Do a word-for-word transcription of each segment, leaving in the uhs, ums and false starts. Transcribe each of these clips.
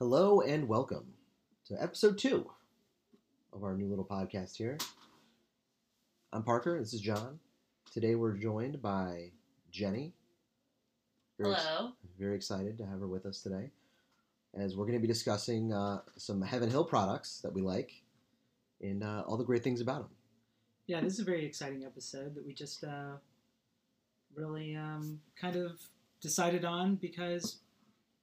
Hello and welcome to episode two of our new little podcast here. I'm Parker. This is John. Today we're joined by Jenny. Very Hello. Ex- very excited to have her with us today, as we're going to be discussing uh, some Heaven Hill products that we like and uh, all the great things about them. Yeah, this is a very exciting episode that we just uh, really um, kind of decided on because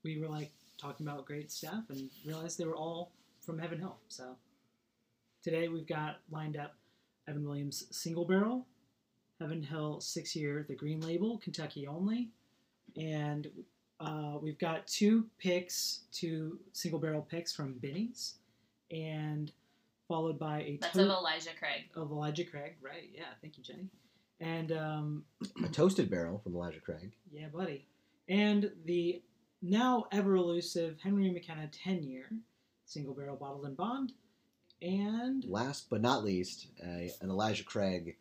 we were like talking about great stuff and realized they were all from Heaven Hill. So today we've got lined up Evan Williams Single Barrel, Heaven Hill six year, the Green Label, Kentucky only, and uh, we've got two picks, two Single Barrel picks from Binny's, and followed by a... That's to- of Elijah Craig. Of Elijah Craig, right. Yeah, thank you, Jenny. And um, a Toasted Barrel from Elijah Craig. Yeah, buddy. And the now ever-elusive Henry McKenna ten year Single Barrel Bottled and Bond. And last but not least, a, an Elijah Craig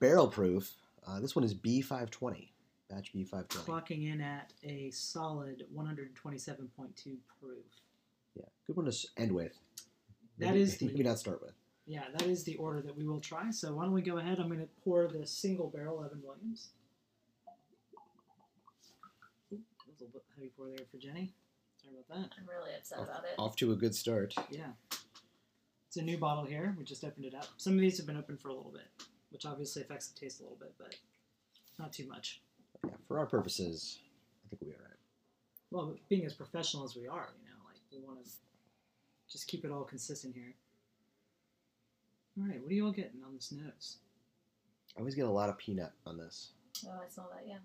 barrel proof. Uh, this one is B five twenty, batch B five twenty. Clocking in at a solid one twenty-seven point two proof. Yeah, good one to end with. That maybe, is the, maybe not start with. Yeah, that is the order that we will try. So why don't we go ahead? I'm going to pour the Single Barrel Evan Williams. Ooh, that was a little heavy pour there for Jenny. Sorry about that. I'm really upset off, about it. Off to a good start. Yeah. It's a new bottle here. We just opened it up. Some of these have been open for a little bit, which obviously affects the taste a little bit, but not too much. Yeah, for our purposes, I think we'll be all right. Well, being as professional as we are, you know, like we want to just keep it all consistent here. All right, what are you all getting on this nose? I always get a lot of peanut on this. Oh, I smell that, yeah.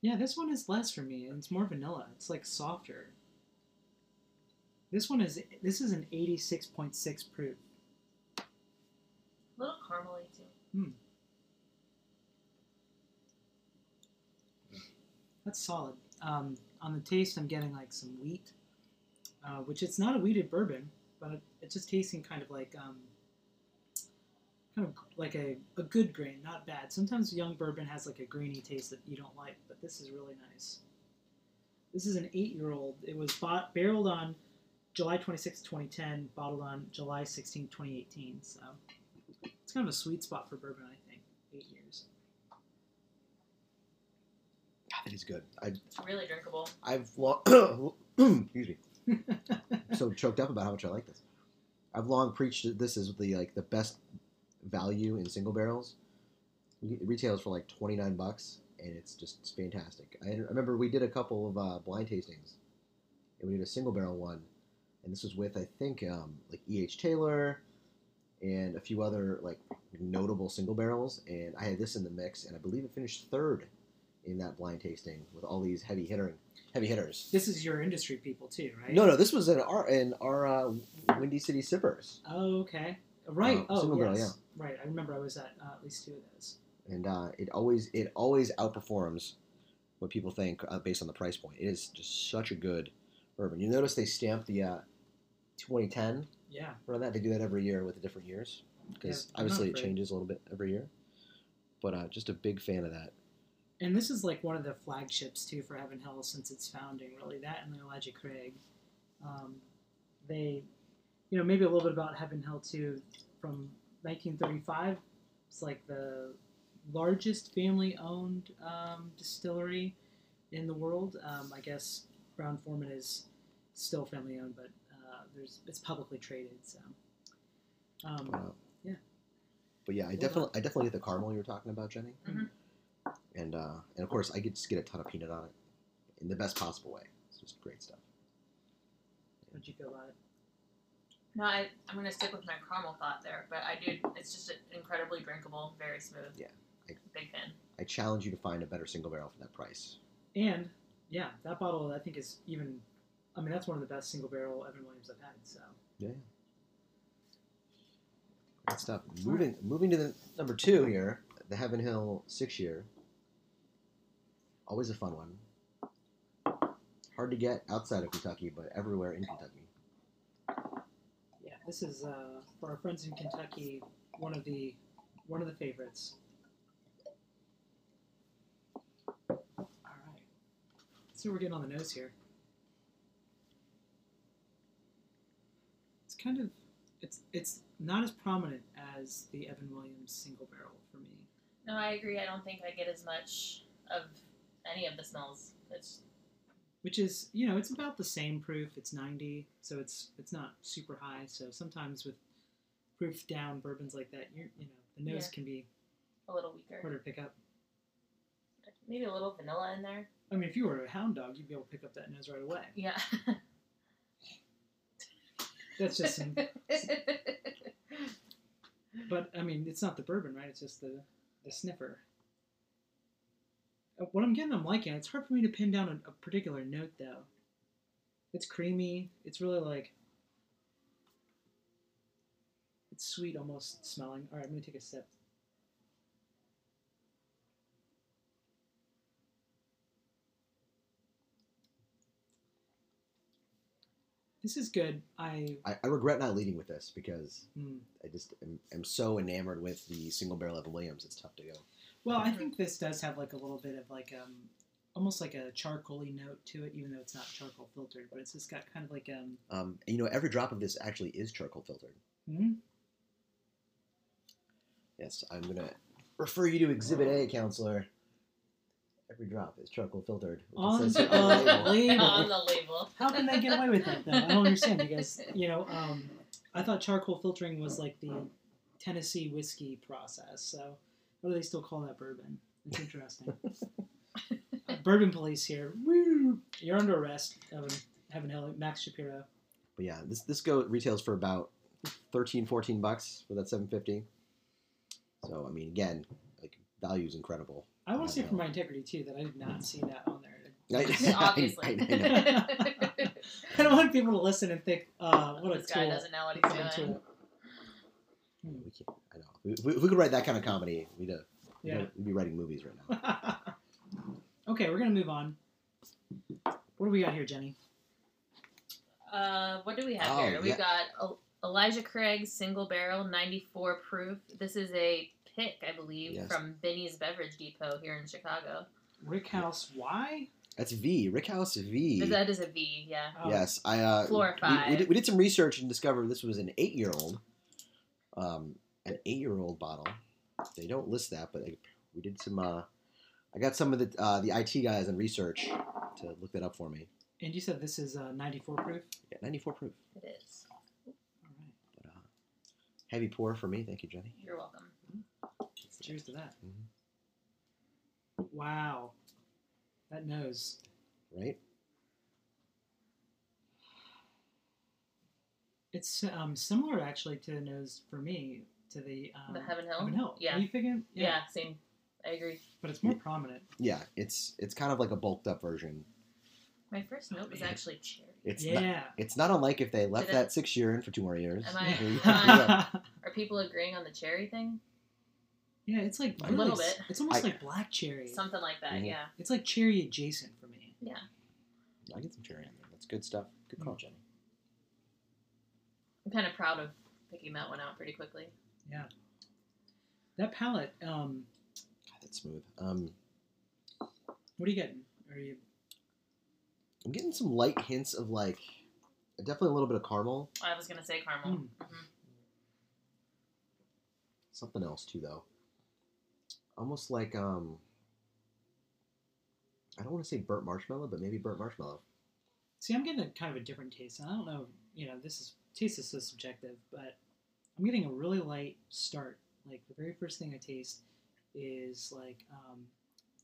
Yeah, this one is less for me, and it's more vanilla. It's like softer. This one is, this is an eighty-six point six proof. A little caramelly, too. Hmm. That's solid. Um, on the taste, I'm getting like some wheat, uh, which it's not a wheated bourbon, but it's just tasting kind of like um, kind of like a, a good grain, not bad. Sometimes young bourbon has like a grainy taste that you don't like, but this is really nice. This is an eight-year-old. It was bought, barreled on July twenty-sixth, twenty ten, bottled on July sixteenth, twenty eighteen. So it's kind of a sweet spot for bourbon, I think. Eight years. God, that is good. I, it's really drinkable. I've long... Excuse me. I'm so choked up about how much I like this. I've long preached that this is the like the best value in single barrels. It retails for like twenty-nine bucks, and it's just it's fantastic. I remember we did a couple of uh, blind tastings, and we did a single barrel one, and this was with, I think, um, like E H Taylor and a few other like notable single barrels, and I had this in the mix, and I believe it finished third in that blind tasting with all these heavy hittering, heavy hitters. This is your industry people too, right? No, no, this was in our, in our uh, Windy City Sippers. Oh, okay. Right. Um, oh, single yes. Barrel, yeah. Right. I remember I was at uh, at least two of those. And uh, it always it always outperforms what people think uh, based on the price point. It is just such a good bourbon. You notice they stamped the uh, twenty ten. Yeah. Around that, they do that every year with the different years because yeah, obviously it changes a little bit every year. But uh, just a big fan of that. And this is like one of the flagships too for Heaven Hill since its founding. Really, that and the Elijah Craig. Um, they, you know, maybe a little bit about Heaven Hill too. From nineteen thirty-five, it's like the largest family-owned um, distillery in the world. Um, I guess Brown-Forman is still family-owned, but uh, there's it's publicly traded. So, um, uh, yeah. But yeah, I well, definitely I definitely get the caramel you were talking about, Jenny. Mm-hmm. And uh, and of course, I could just get a ton of peanut on it in the best possible way. It's just great stuff. How'd you feel about it? No, I, I'm going to stick with my caramel thought there, but I do, it's just incredibly drinkable, very smooth. Yeah. I, Big fan. I challenge you to find a better single barrel for that price. And, yeah, that bottle I think is even, I mean, that's one of the best single barrel Evan Williams I've had, so. Yeah. Great stuff. Moving, right. moving to the number two here, the Heaven Hill six year. Always a fun one. Hard to get outside of Kentucky, but everywhere in Kentucky. This is uh, for our friends in Kentucky, one of the one of the favorites. All right, let's see what we're getting on the nose here. kind of, it's it's not as prominent as the Evan Williams single barrel for me. No, I agree. I don't think I get as much of any of the smells. It's... Which is, you know, it's about the same proof. It's ninety, so it's it's not super high. So sometimes with proof down bourbons like that, you you know, the nose yeah. can be a little weaker, harder to pick up. Maybe a little vanilla in there. I mean, if you were a hound dog, you'd be able to pick up that nose right away. Yeah. That's just some... But, I mean, it's not the bourbon, right? It's just the, the sniffer. What I'm getting, I'm liking. It's hard for me to pin down a, a particular note, though. It's creamy. It's really, like... It's sweet, almost, smelling. All right, I'm going to take a sip. This is good. I I, I regret not leading with this because mm. I just am, am so enamored with the single barrel Evan Williams. It's tough to go. Well, I think this does have like a little bit of like um, almost like a charcoaly note to it, even though it's not charcoal filtered. But it's just got kind of like um. Um, you know, every drop of this actually is charcoal filtered. Mm-hmm. Yes, I'm gonna refer you to Exhibit A, counselor. Every drop is charcoal filtered. On the, on, the label. on the label. How can they get away with that, though? I don't understand. You guys, you know, um, I thought charcoal filtering was like the Tennessee whiskey process. So, what do they still call that bourbon? It's interesting. uh, bourbon police here. Woo! You're under arrest, Evan, Heaven Hill, Max Shapiro. But yeah, this this go retails for about thirteen, fourteen bucks for that seven fifty. So, I mean, again, like value is incredible. I want to say for my integrity, too, that I did not see that on there. I, Obviously. I, I, I, I don't want people to listen and think, uh, what this a tool. This guy doesn't know what he's doing. Hmm. We can't, I know. If we, if we could write that kind of comedy, we'd, uh, yeah. we'd be writing movies right now. Okay, we're going to move on. What do we got here, Jenny? Uh, what do we have oh, here? Yeah. We've got Elijah Craig Single Barrel ninety-four Proof. This is a... Pick, I believe, yes. from Binny's Beverage Depot here in Chicago. Rickhouse Y? That's V. Rickhouse V. That is a V, yeah. Oh. Yes. I, uh, Floor five. We, we, did, we did some research and discovered this was an eight-year-old. Um, an eight-year-old bottle. They don't list that, but I, we did some... Uh, I got some of the uh, the I T guys in research to look that up for me. And you said this is uh, ninety-four proof? Yeah, ninety-four proof. It is. All right. But, uh, heavy pour for me. Thank you, Jenny. You're welcome. Cheers to that. Mm-hmm. Wow. That nose. Right? It's um, similar, actually, to the nose for me, to the... Um, the Heaven Hill? Heaven Hill. Yeah. Are you thinking? Yeah. yeah, same. I agree. But it's more yeah. prominent. Yeah, it's it's kind of like a bulked-up version. My first note oh, was man. actually cherry. It's yeah. Not, it's not unlike if they left Did that it... six year in for two more years. Am I, am I, are people agreeing on the cherry thing? Yeah, it's like a little bit. It's almost I, like black cherry. Something like that, mm-hmm. yeah. It's like cherry adjacent for me. Yeah. I get some cherry on there. That's good stuff. Good call, mm-hmm. Jenny. I'm kind of proud of picking that one out pretty quickly. Yeah. That palette. Um, God, that's smooth. Um, what are you getting? Are you? I'm getting some light hints of like, definitely a little bit of caramel. I was gonna say caramel. Mm. Mm-hmm. Something else too, though. Almost like, um, I don't want to say burnt marshmallow, but maybe burnt marshmallow. See, I'm getting a kind of a different taste. And I don't know, you know, this is, taste is so subjective, but I'm getting a really light start. Like, the very first thing I taste is, like, um,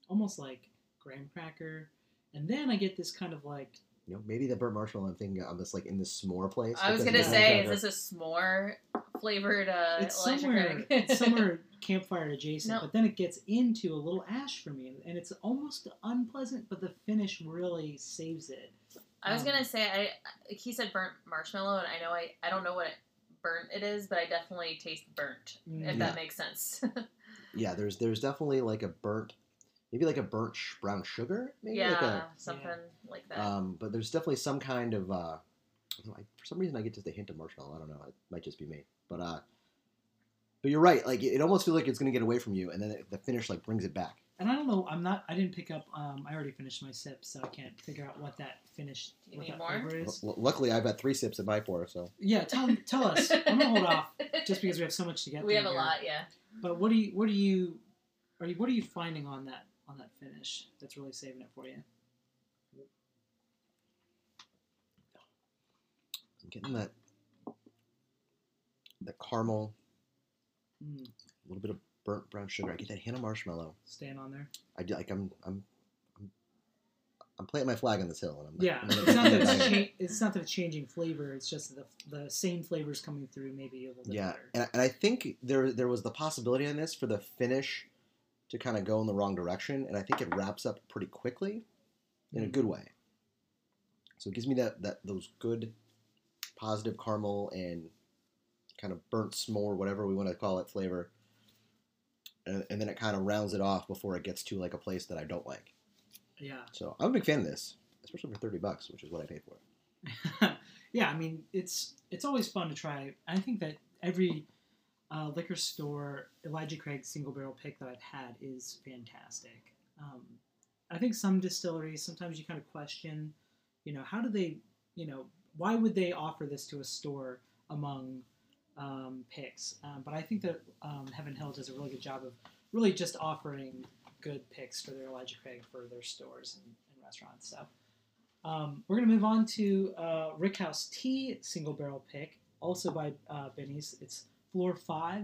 almost like graham cracker. And then I get this kind of, like... You know, maybe the burnt marshmallow I'm thinking of this, like, in this s'more place. I was going to say, is this a s'more... flavored uh, it's Elijah Craig. It's somewhere campfire adjacent, no. but then it gets into a little ash for me, and it's almost unpleasant, but the finish really saves it. I was um, going to say, I he said burnt marshmallow, and I know I, I don't know what it, burnt it is, but I definitely taste burnt, if yeah. that makes sense. yeah, there's there's definitely like a burnt, maybe like a burnt sh- brown sugar? Maybe yeah, like a, something yeah. like that. Um, but there's definitely some kind of, uh, I, for some reason I get just a hint of marshmallow, I don't know, it might just be me. But uh, But you're right. Like it almost feels like it's going to get away from you, and then the finish like brings it back. And I don't know. I'm not. I didn't pick up. Um, I already finished my sip, so I can't figure out what that finish. You what need more? Is. L- luckily, I've had three sips at my pour. So yeah, tell tell us. I'm gonna hold off just because we have so much to get. We have a here. lot, yeah. But what do you? What do you? Are you? What are you finding on that on that finish that's really saving it for you? I'm getting that the caramel, mm. a little bit of. Burnt brown sugar. I get that hint of marshmallow. Staying on there. I do, like. I'm. I'm. I'm, I'm playing my flag on this hill, and I'm. Not, yeah. I'm not it's, not that it's, cha- it's not that it's changing flavor. It's just the the same flavors coming through. Maybe a little bit. Yeah, better. And, I, and I think there there was the possibility on this for the finish to kind of go in the wrong direction, and I think it wraps up pretty quickly, in mm-hmm. a good way. So it gives me that that those good, positive caramel and kind of burnt s'more, whatever we want to call it, flavor. And, and then it kind of rounds it off before it gets to like a place that I don't like. Yeah. So I'm a big fan of this, especially for thirty bucks, which is what I paid for it. Yeah, I mean, it's it's always fun to try. I think that every uh, liquor store Elijah Craig single barrel pick that I've had is fantastic. Um, I think some distilleries, sometimes you kind of question, you know, how do they, you know, why would they offer this to a store among Um, picks, um, but I think that um, Heaven Hill does a really good job of really just offering good picks for their Elijah Craig for their stores and, and restaurants. So um, we're going to move on to uh, Rickhouse Tea single barrel pick, also by uh, Binny's. It's floor five,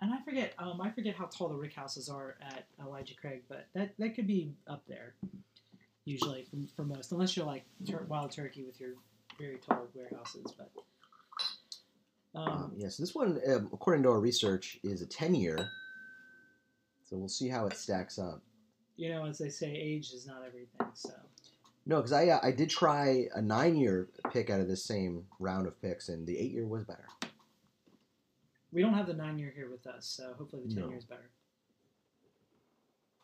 and I forget um, I forget how tall the Rickhouses are at Elijah Craig, but that, that could be up there usually for, for most, unless you're like tur- Wild Turkey with your very tall warehouses, but. Um, um, yes, yeah, so this one, um, according to our research, is a ten-year, so we'll see how it stacks up. You know, as they say, age is not everything, so... No, because I uh, I did try a nine-year pick out of this same round of picks, and the eight-year was better. We don't have the nine-year here with us, so hopefully the ten-year no. is better.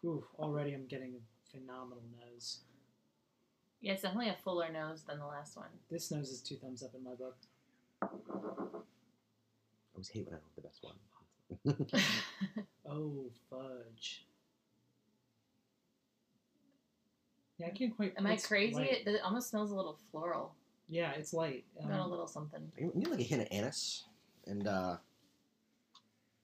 Ooh, already I'm getting a phenomenal nose. Yeah, it's definitely a fuller nose than the last one. This nose is two thumbs up in my book. I always hate when I don't have the best one. Oh, fudge. Yeah, I can't quite... Am I crazy? It, it almost smells a little floral. Yeah, it's light. Um, Not a little something. You need like a hint of anise. And, uh...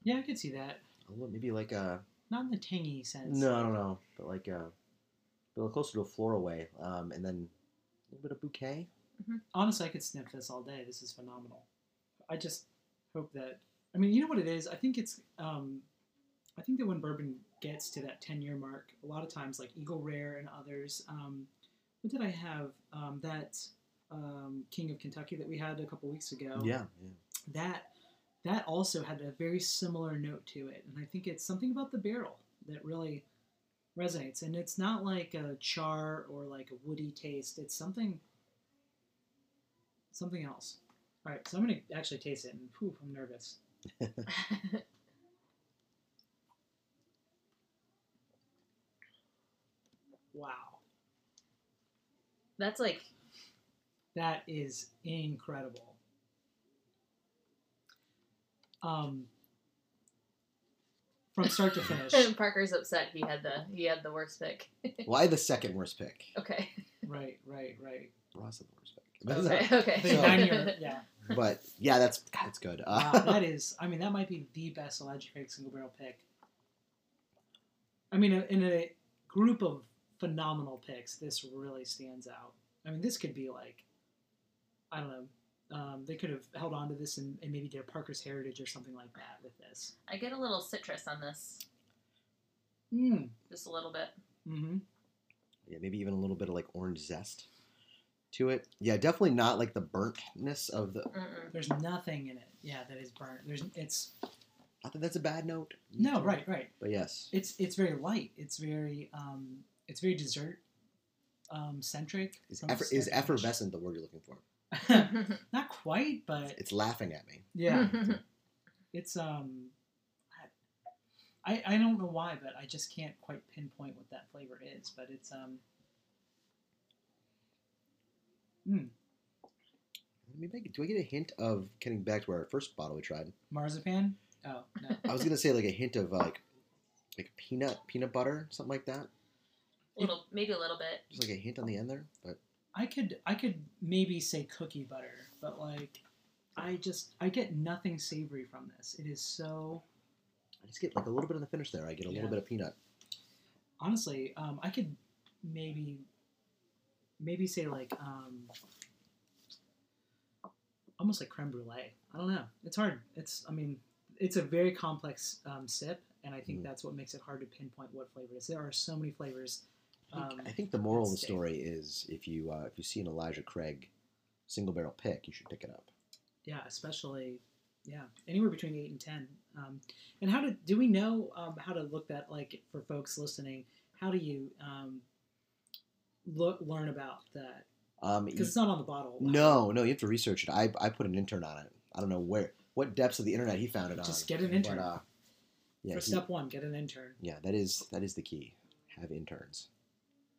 yeah, I could see that. A little, maybe like a... Not in the tangy sense. No, I don't know. But like a... a little closer to a floral way. Um, and then a little bit of bouquet. Mm-hmm. Honestly, I could sniff this all day. This is phenomenal. I just... hope that, I mean, you know what it is? I think it's, um, I think that when bourbon gets to that ten-year mark, a lot of times, like Eagle Rare and others, um, what did I have? Um, that um, King of Kentucky that we had a couple weeks ago. Yeah, yeah. That, that also had a very similar note to it. And I think it's something about the barrel that really resonates. And it's not like a char or like a woody taste. It's something, something else. All right, so I'm going to actually taste it, and whew, I'm nervous. Wow. That's like... That is incredible. Um, from start to finish. Parker's upset he had the he had the worst pick. Why the second worst pick? Okay. Right, right, right. Ross had the worst pick. Okay. Not, okay. So, nine-year, yeah. But yeah, that's that's good. Uh, wow, that is. I mean, that might be the best Elijah Craig single barrel pick. I mean, in a group of phenomenal picks, this really stands out. I mean, this could be like, I don't know. Um, they could have held on to this and, and maybe did a Parker's Heritage or something like that with this. I get a little citrus on this. Mm. Just a little bit. Mm-hmm. Yeah, maybe even a little bit of like orange zest. To it, yeah, definitely not like the burntness of the. Mm-mm. There's nothing in it, yeah, that is burnt. There's, it's. I think that's a bad note. No, no, right, right. But yes, it's it's very light. It's very um, it's very dessert, um, centric. Is, effer- is effervescent the word you're looking for? Not quite, but it's, it's laughing at me. Yeah, it's um, I I don't know why, but I just can't quite pinpoint what that flavor is. But it's um. Mm. Do I get a hint of getting back to our first bottle we tried? Marzipan? Oh, no. I was going to say like a hint of like like peanut peanut butter, something like that. A little, maybe a little bit. Just like a hint on the end there, but I could I could maybe say cookie butter, but like I just I get nothing savory from this. It is so I just get like a little bit of the finish there. I get a yeah. little bit of peanut. Honestly, um, I could maybe maybe say like um, almost like creme brulee. I don't know. It's hard. It's I mean, it's a very complex um, sip, and I think mm. that's what makes it hard to pinpoint what flavor it is. There are so many flavors. I think, um, I think the moral of the story is if you uh, if you see an Elijah Craig single barrel pick, you should pick it up. Yeah, especially yeah anywhere between eight and ten. Um, and how did do we know um, how to look that like for folks listening? How do you um, look learn about that? Because um, it's not on the bottle. No, no, you have to research it. I I put an intern on it. I don't know where what depths of the internet he found it on. Just get an intern. But, uh, yeah, for he, step one, get an intern. Yeah, that is that is the key. Have interns.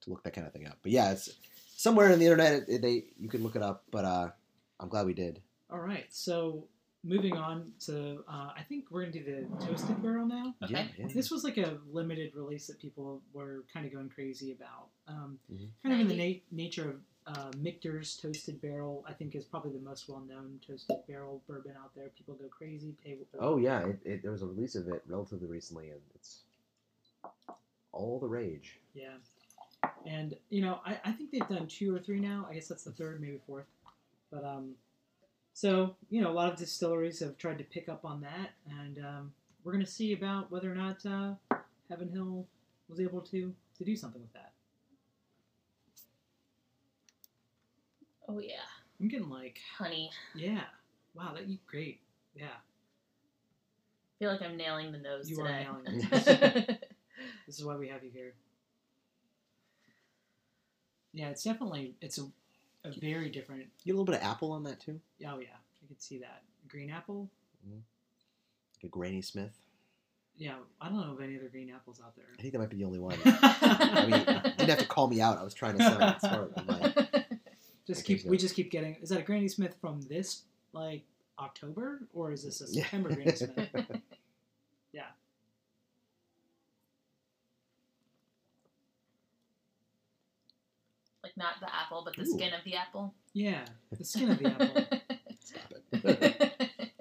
To look that kind of thing up, but yeah, it's somewhere in the internet. It, they you can look it up, but uh, I'm glad we did. All right, so moving on to uh, I think we're gonna do the toasted barrel now. Okay. Yeah, yeah. This was like a limited release that people were kind of going crazy about. Um, mm-hmm. Kind of in the na- nature of uh, Michter's toasted barrel, I think is probably the most well-known toasted barrel bourbon out there. People go crazy. Pay. Oh yeah, it, it, there was a release of it relatively recently, and it's all the rage. Yeah. And, you know, I, I think they've done two or three now. I guess that's the third, maybe fourth. But, um, so, you know, a lot of distilleries have tried to pick up on that. And um, we're going to see about whether or not uh, Heaven Hill was able to, to do something with that. Oh, yeah. I'm getting, like... honey. Yeah. Wow, that'd be great. Yeah. I feel like I'm nailing the nose you today. You are nailing the nose. This is why we have you here. Yeah, it's definitely, it's a, a very different... You get a little bit of apple on that, too? Oh, yeah. I could see that. Green apple? Mm-hmm. Like a Granny Smith? Yeah, I don't know of any other green apples out there. I think that might be the only one. I mean, you didn't have to call me out. I was trying to sound smart. Like, just keep, we just keep getting... Is that a Granny Smith from this, like, October? Or is this a September yeah. Granny Smith? Yeah. Not the apple, but the Ooh. Skin of the apple. Yeah, the skin of the apple. Stop it.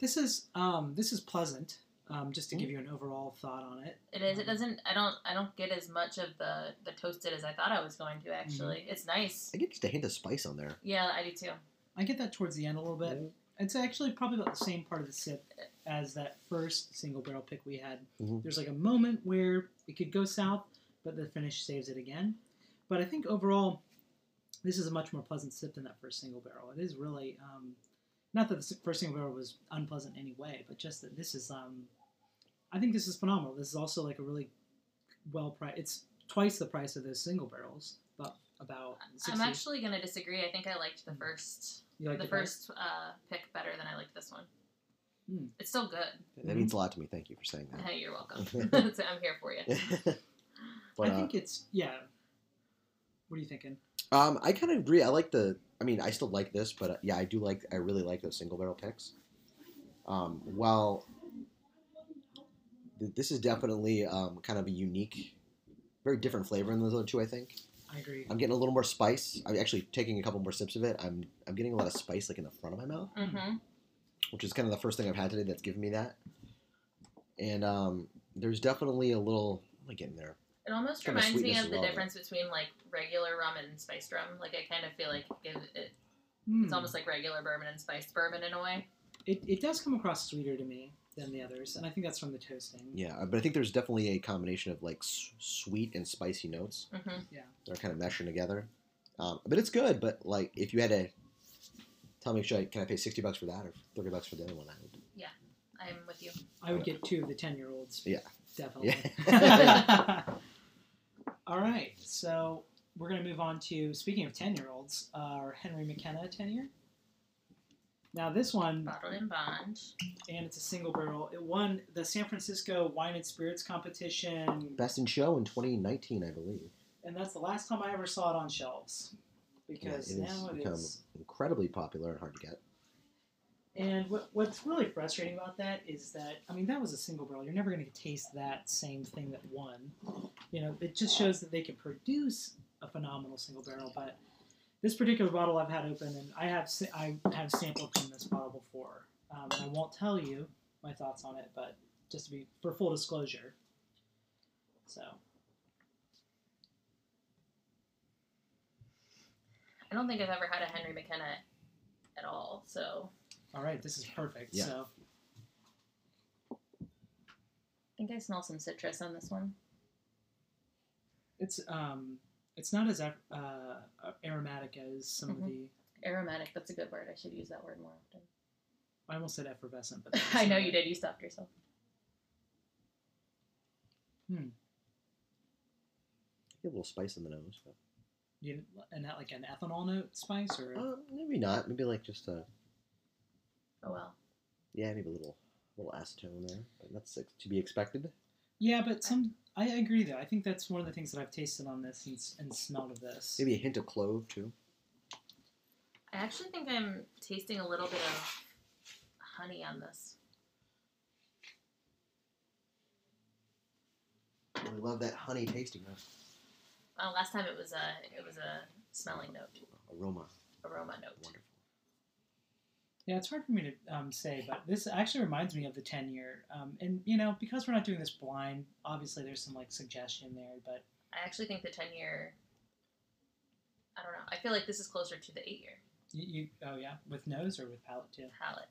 This is um, this is pleasant. Um, just to give you an overall thought on it. It is. Um, it doesn't. I don't. I don't get as much of the, the toasted as I thought I was going to. Actually, mm-hmm. It's nice. I get just a hint of spice on there. Yeah, I do too. I get that towards the end a little bit. Mm-hmm. It's actually probably about the same part of the sip as that first single barrel pick we had. Mm-hmm. There's like a moment where it could go south, but the finish saves it again. But I think overall, this is a much more pleasant sip than that first single barrel. It is really, um, not that the first single barrel was unpleasant in any way, but just that this is, um, I think this is phenomenal. This is also like a really well-priced, it's twice the price of those single barrels, but about sixty. I'm actually going to disagree. I think I liked the first like the, the first uh, pick better than I liked this one. Mm. It's still good. That mm-hmm. means a lot to me. Thank you for saying that. Hey, you're welcome. I'm here for you. But, I think uh, it's, yeah. What are you thinking? Um, I kind of agree. I like the. I mean, I still like this, but uh, yeah, I do like. I really like those single barrel picks. Um, while th- this is definitely um, kind of a unique, very different flavor than those other two. I think. I agree. I'm getting a little more spice. I'm actually taking a couple more sips of it. I'm I'm getting a lot of spice like in the front of my mouth, mm-hmm. which is kind of the first thing I've had today that's given me that. And um, there's definitely a little. What am I getting there? It almost kind reminds of me of the well, difference right? between like regular rum and spiced rum. Like I kind of feel like it, it, mm. it's almost like regular bourbon and spiced bourbon in a way. It it does come across sweeter to me than the others, and I think that's from the toasting. Yeah, but I think there's definitely a combination of like s- sweet and spicy notes. Mm-hmm. Yeah, they're kind of meshing together. Um, but it's good. But like if you had to tell me, should I can I pay sixty bucks for that or thirty bucks for the other one? I would. Yeah, I'm with you. I would get two of the ten year olds. Yeah, definitely. Yeah. All right, so we're going to move on to, speaking of ten-year-olds, uh, our Henry McKenna ten-year. Now this one... Bottled in bond. And it's a single barrel. It won the San Francisco Wine and Spirits Competition. Best in show in twenty nineteen, I believe. And that's the last time I ever saw it on shelves. Because yeah, it now it has become is... incredibly popular and hard to get. And what, what's really frustrating about that is that, I mean, that was a single barrel. You're never going to taste that same thing that won. You know, it just shows that they can produce a phenomenal single barrel. But this particular bottle I've had open, and I have I have sampled from this bottle before. Um, and I won't tell you my thoughts on it, but just to be for full disclosure. So. I don't think I've ever had a Henry McKenna at all, so. All right, this is perfect. Yeah. So, I think I smell some citrus on this one. It's um, it's not as uh, aromatic as some mm-hmm. of the aromatic. That's a good word. I should use that word more often. I almost said effervescent, but I know you did. You stopped yourself. Hmm. I get a little spice in the nose, but you and that like an ethanol note spice or uh, maybe not. Maybe like just a. Oh well. Yeah, maybe a little, little acetone there. But that's to be expected. Yeah, but some I agree though. I think that's one of the things that I've tasted on this and, and smelled of this. Maybe a hint of clove too. I actually think I'm tasting a little bit of honey on this. I really love that honey tasting note. Well, last time it was a it was a smelling note. Aroma. Aroma note. Wonderful. Yeah, it's hard for me to um, say, but this actually reminds me of the ten-year. Um, and, you know, because we're not doing this blind, obviously there's some, like, suggestion there, but... I actually think the ten-year... I don't know. I feel like this is closer to the eight-year. You, you Oh, yeah? With nose or with palate, too? Palate.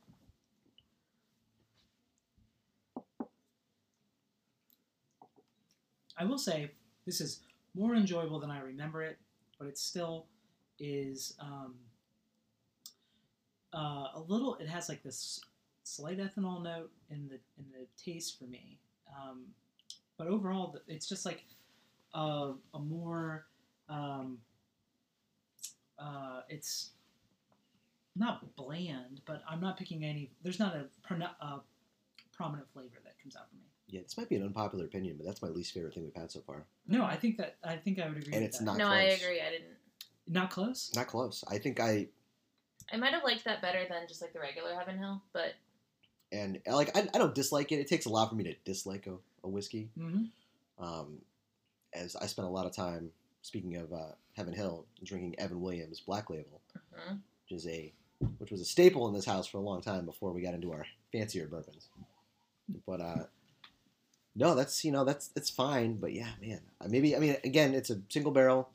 I will say this is more enjoyable than I remember it, but it still is... Um, Uh, a little, it has like this slight ethanol note in the in the taste for me, um, but overall, it's just like a, a more. Um, uh, it's not bland, but I'm not picking any. There's not a, a prominent flavor that comes out for me. Yeah, this might be an unpopular opinion, but that's my least favorite thing we've had so far. No, I think that I think I would agree. And with it's that. Not. No, close. I agree. I didn't. Not close. Not close. I think I. I might have liked that better than just, like, the regular Heaven Hill, but... And, like, I, I don't dislike it. It takes a lot for me to dislike a, a whiskey. Mm-hmm. Um, as I spent a lot of time, speaking of uh, Heaven Hill, drinking Evan Williams Black Label, mm-hmm. which is a which was a staple in this house for a long time before we got into our fancier bourbons. But, uh, no, that's, you know, that's, that's fine. But, yeah, man. Maybe, I mean, again, it's a single barrel.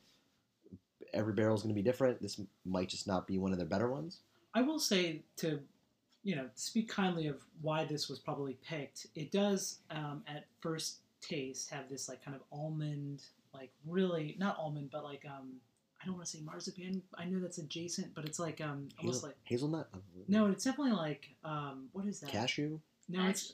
Every barrel is going to be different. This might just not be one of their better ones. I will say to, you know, speak kindly of why this was probably picked. It does, um, at first taste, have this like kind of almond, like really not almond, but like um, I don't want to say marzipan. I know that's adjacent, but it's like um, almost Hazel, like hazelnut. No, it's definitely like um, what is that? Cashew. No, it's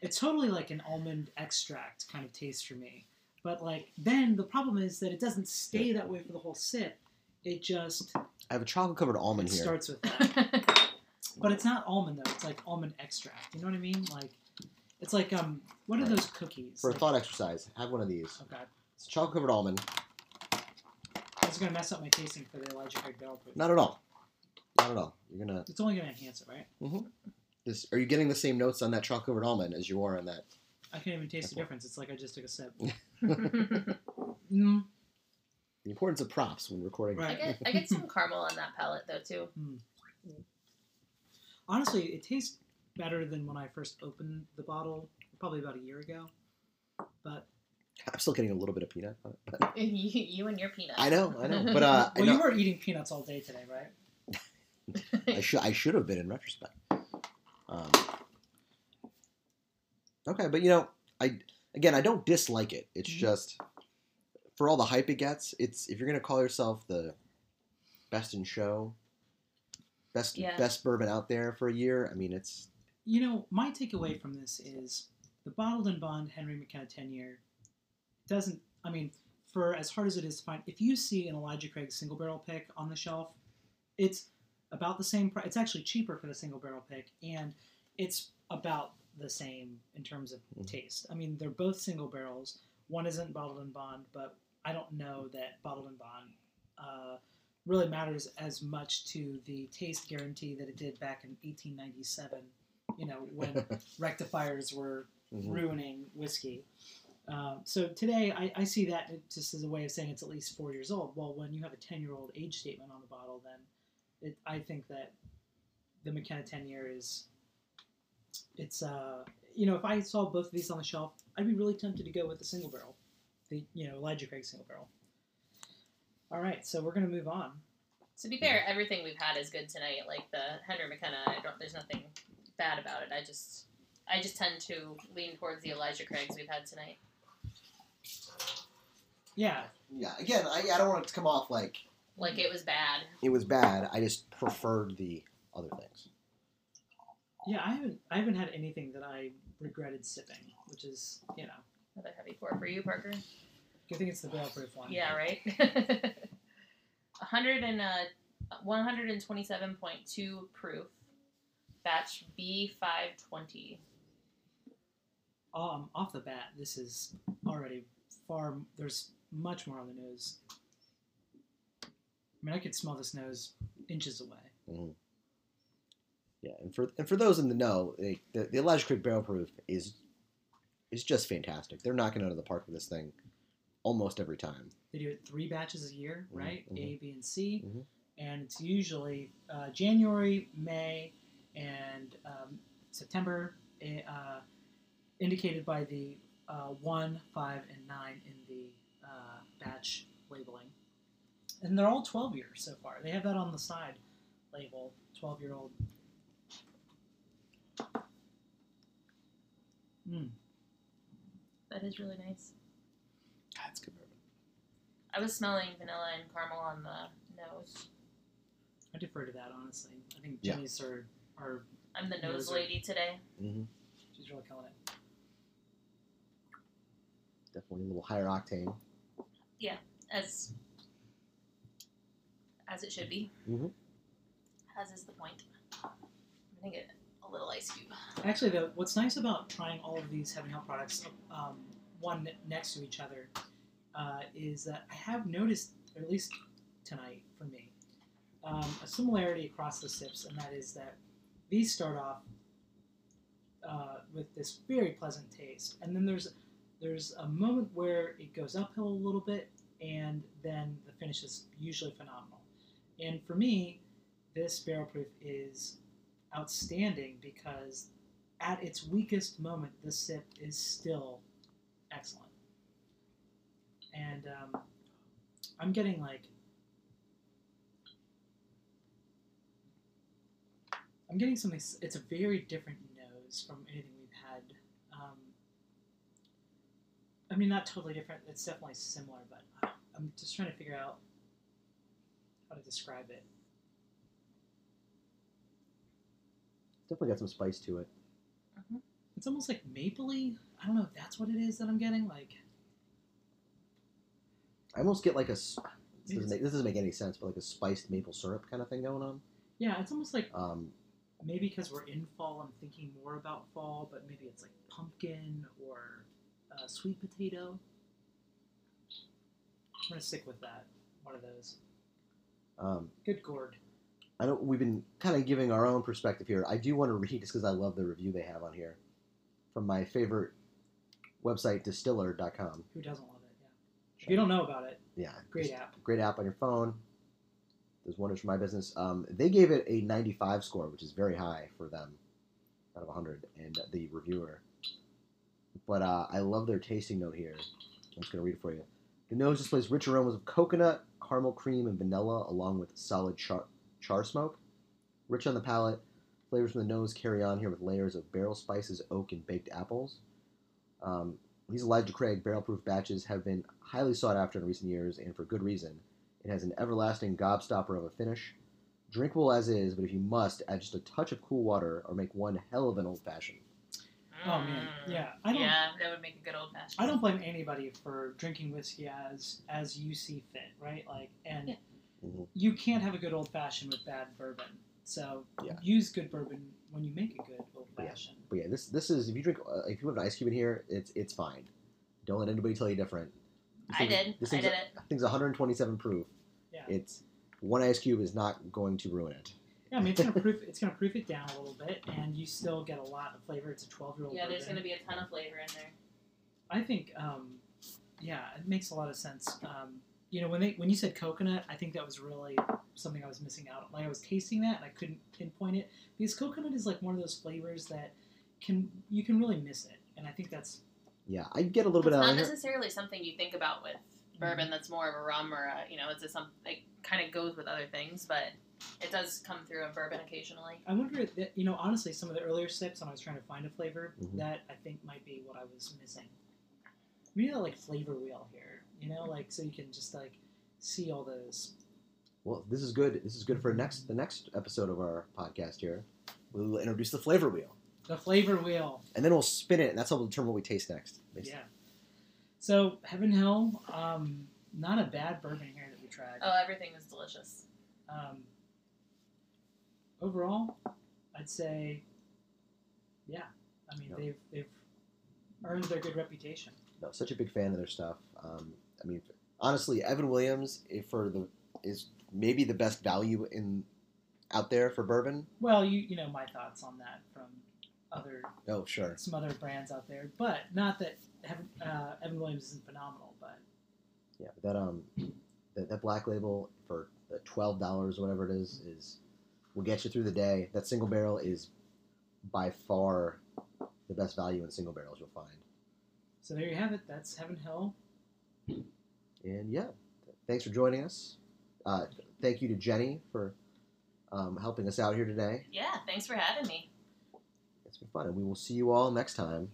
it's totally like an almond extract kind of taste for me. But, like, then the problem is that it doesn't stay that way for the whole sip. It just... I have a chocolate-covered almond it here. It starts with that. But it's not almond, though. It's, like, almond extract. You know what I mean? Like, it's like, um, what are right. those cookies? For a thought exercise, have one of these. Okay. It's chocolate-covered almond. This is going to mess up my tasting for the Elijah Craig barrel proof. Not at all. Not at all. You're going to... It's only going to enhance it, right? Mm-hmm. This, are you getting the same notes on that chocolate-covered almond as you are on that... I can't even taste the difference. It's like I just took a sip. mm. The importance of props when recording. Right. I, get, I get some caramel on that palate, though, too. Mm. Honestly, it tastes better than when I first opened the bottle, probably about a year ago. But I'm still getting a little bit of peanut. But... you, you and your peanut. I know, I know. But uh, well, know. You were eating peanuts all day today, right? I should I should have been in retrospect. Um... Okay, but you know, I again, I don't dislike it. It's mm-hmm. just for all the hype it gets. It's if you're gonna call yourself the best in show, best yeah. best bourbon out there for a year. I mean, it's you know, my takeaway from this is the bottled and bond Henry McKenna ten-year doesn't. I mean, for as hard as it is to find, if you see an Elijah Craig single barrel pick on the shelf, it's about the same price. It's actually cheaper for the single barrel pick, and it's about the same in terms of taste. I mean, they're both single barrels. One isn't bottled and bond, but I don't know that bottled and bond uh, really matters as much to the taste guarantee that it did back in eighteen ninety-seven, you know, when rectifiers were mm-hmm. ruining whiskey. Uh, so today I, I see that just as a way of saying it's at least four years old. Well, when you have a ten-year-old age statement on the bottle, then it, I think that the McKenna ten-year is, it's, uh, you know, if I saw both of these on the shelf, I'd be really tempted to go with the single barrel, the, you know, Elijah Craig single barrel. All right, so we're going to move on. To be fair, everything we've had is good tonight. Like the Henry McKenna, I don't, there's nothing bad about it. I just, I just tend to lean towards the Elijah Craigs we've had tonight. Yeah. Yeah. Again, I, I don't want it to come off like... Like it was bad. It was bad. I just preferred the other things. Yeah, I haven't I haven't had anything that I regretted sipping, which is, you know... Another heavy pour for you, Parker. I think it's the barrel-proof one. Yeah, right? one hundred and, uh, one twenty-seven point two proof. Batch B five twenty. Um, off the bat, this is already... Far, there's much more on the nose. I mean, I could smell this nose inches away. Mm-hmm. Yeah, and for and for those in the know, they, the, the Elijah Craig Barrel Proof is is just fantastic. They're knocking out of the park with this thing almost every time. They do it three batches a year, right? Mm-hmm. A, B, and C, mm-hmm. and it's usually uh, January, May, and um, September, uh, indicated by the. Uh, one, five, and nine in the uh, batch labeling. And they're all twelve years so far. They have that on the side label, twelve-year-old. Mm. That is really nice. That's good bourbon. I was smelling vanilla and caramel on the nose. I defer to that, honestly. I think Jenny's yeah. are, are... I'm the nose, nose lady today. Mm-hmm. She's really killing it. Definitely a little higher octane. Yeah, as as it should be. Mm-hmm. As is the point. I'm gonna get a little ice cube. Actually, though, what's nice about trying all of these Heaven Hill products, um, one next to each other, uh, is that I have noticed, or at least tonight for me, um, a similarity across the sips, and that is that these start off uh, with this very pleasant taste, and then there's There's a moment where it goes uphill a little bit, and then the finish is usually phenomenal. And for me, this barrel proof is outstanding because at its weakest moment, the sip is still excellent. And um, I'm getting like, I'm getting something, it's a very different nose from anything we've had. Um, I mean, not totally different. It's definitely similar, but I'm just trying to figure out how to describe it. Definitely got some spice to it. Uh-huh. It's almost like mapley. I don't know if that's what it is that I'm getting. Like, I almost get like a. This doesn't make, this doesn't make any sense, but like a spiced maple syrup kind of thing going on. Yeah, it's almost like um, maybe because we're in fall, I'm thinking more about fall, but maybe it's like pumpkin or. Uh, sweet potato. I'm gonna stick with that. One of those. Um, Good gourd. I don't. We've been kind of giving our own perspective here. I do want to read just because I love the review they have on here from my favorite website, distiller dot com. Who doesn't love it? Yeah. If you don't know about it. Yeah. Great app. Great app on your phone. There's wonders for my business. Um, they gave it a ninety-five score, which is very high for them, out of one hundred, and the reviewer. But uh, I love their tasting note here. I'm just going to read it for you. The nose displays rich aromas of coconut, caramel cream, and vanilla, along with solid char, char smoke. Rich on the palate. Flavors from the nose carry on here with layers of barrel spices, oak, and baked apples. Um, these Elijah Craig barrel-proof batches have been highly sought after in recent years, and for good reason. It has an everlasting gobstopper of a finish. Drinkable as is, but if you must, add just a touch of cool water or make one hell of an old-fashioned. Oh man, yeah. I don't, yeah, that would make a good old fashioned. I don't blame anybody for drinking whiskey as as you see fit, right? Like, and yeah. mm-hmm. you can't have a good old fashioned with bad bourbon. So yeah. use good bourbon when you make a good old fashioned. Yeah. But yeah, this this is if you drink uh, if you have an ice cube in here, it's it's fine. Don't let anybody tell you different. This I did. This I did it. This thing's one hundred twenty-seven proof. Yeah. It's one ice cube is not going to ruin it. Yeah, I mean, it's going to proof it's going to proof it down a little bit, and you still get a lot of flavor. It's a twelve-year-old Yeah, there's going to be a ton of flavor in there. I think, um, yeah, it makes a lot of sense. Um, you know, when they when you said coconut, I think that was really something I was missing out on. Like, I was tasting that, and I couldn't pinpoint it. Because coconut is, like, one of those flavors that can you can really miss it. And I think that's... Yeah, I get a little bit out of it. It's not necessarily something you think about with bourbon. Mm-hmm. That's more of a rum or a, you know, it's a, some, it kind of goes with other things, but... It does come through in bourbon occasionally. I wonder, if that, you know, honestly, some of the earlier sips when I was trying to find a flavor, mm-hmm. that I think might be what I was missing. We need a, like, flavor wheel here, you know, like, so you can just, like, see all those. Well, this is good. This is good for next the next episode of our podcast here. We'll introduce the flavor wheel. The flavor wheel. And then we'll spin it, and that's how we'll determine what we taste next. Basically. Yeah. So, Heaven Hill, um, not a bad bourbon here that we tried. Oh, everything was delicious. Um... Overall, I'd say, yeah. I mean, yep. they've they've earned their good reputation. No, such a big fan of their stuff. Um, I mean, honestly, Evan Williams if for the is maybe the best value in out there for bourbon. Well, you you know my thoughts on that from other oh sure some other brands out there, but not that Evan, uh, Evan Williams isn't phenomenal, but yeah, but that um that, that black label for twelve dollars whatever it is is. Will get you through the day. That single barrel is by far the best value in single barrels you'll find. So there you have it. That's Heaven Hill. And yeah, thanks for joining us. Uh, thank you to Jenny for um, helping us out here today. Yeah, thanks for having me. It's been fun, and we will see you all next time.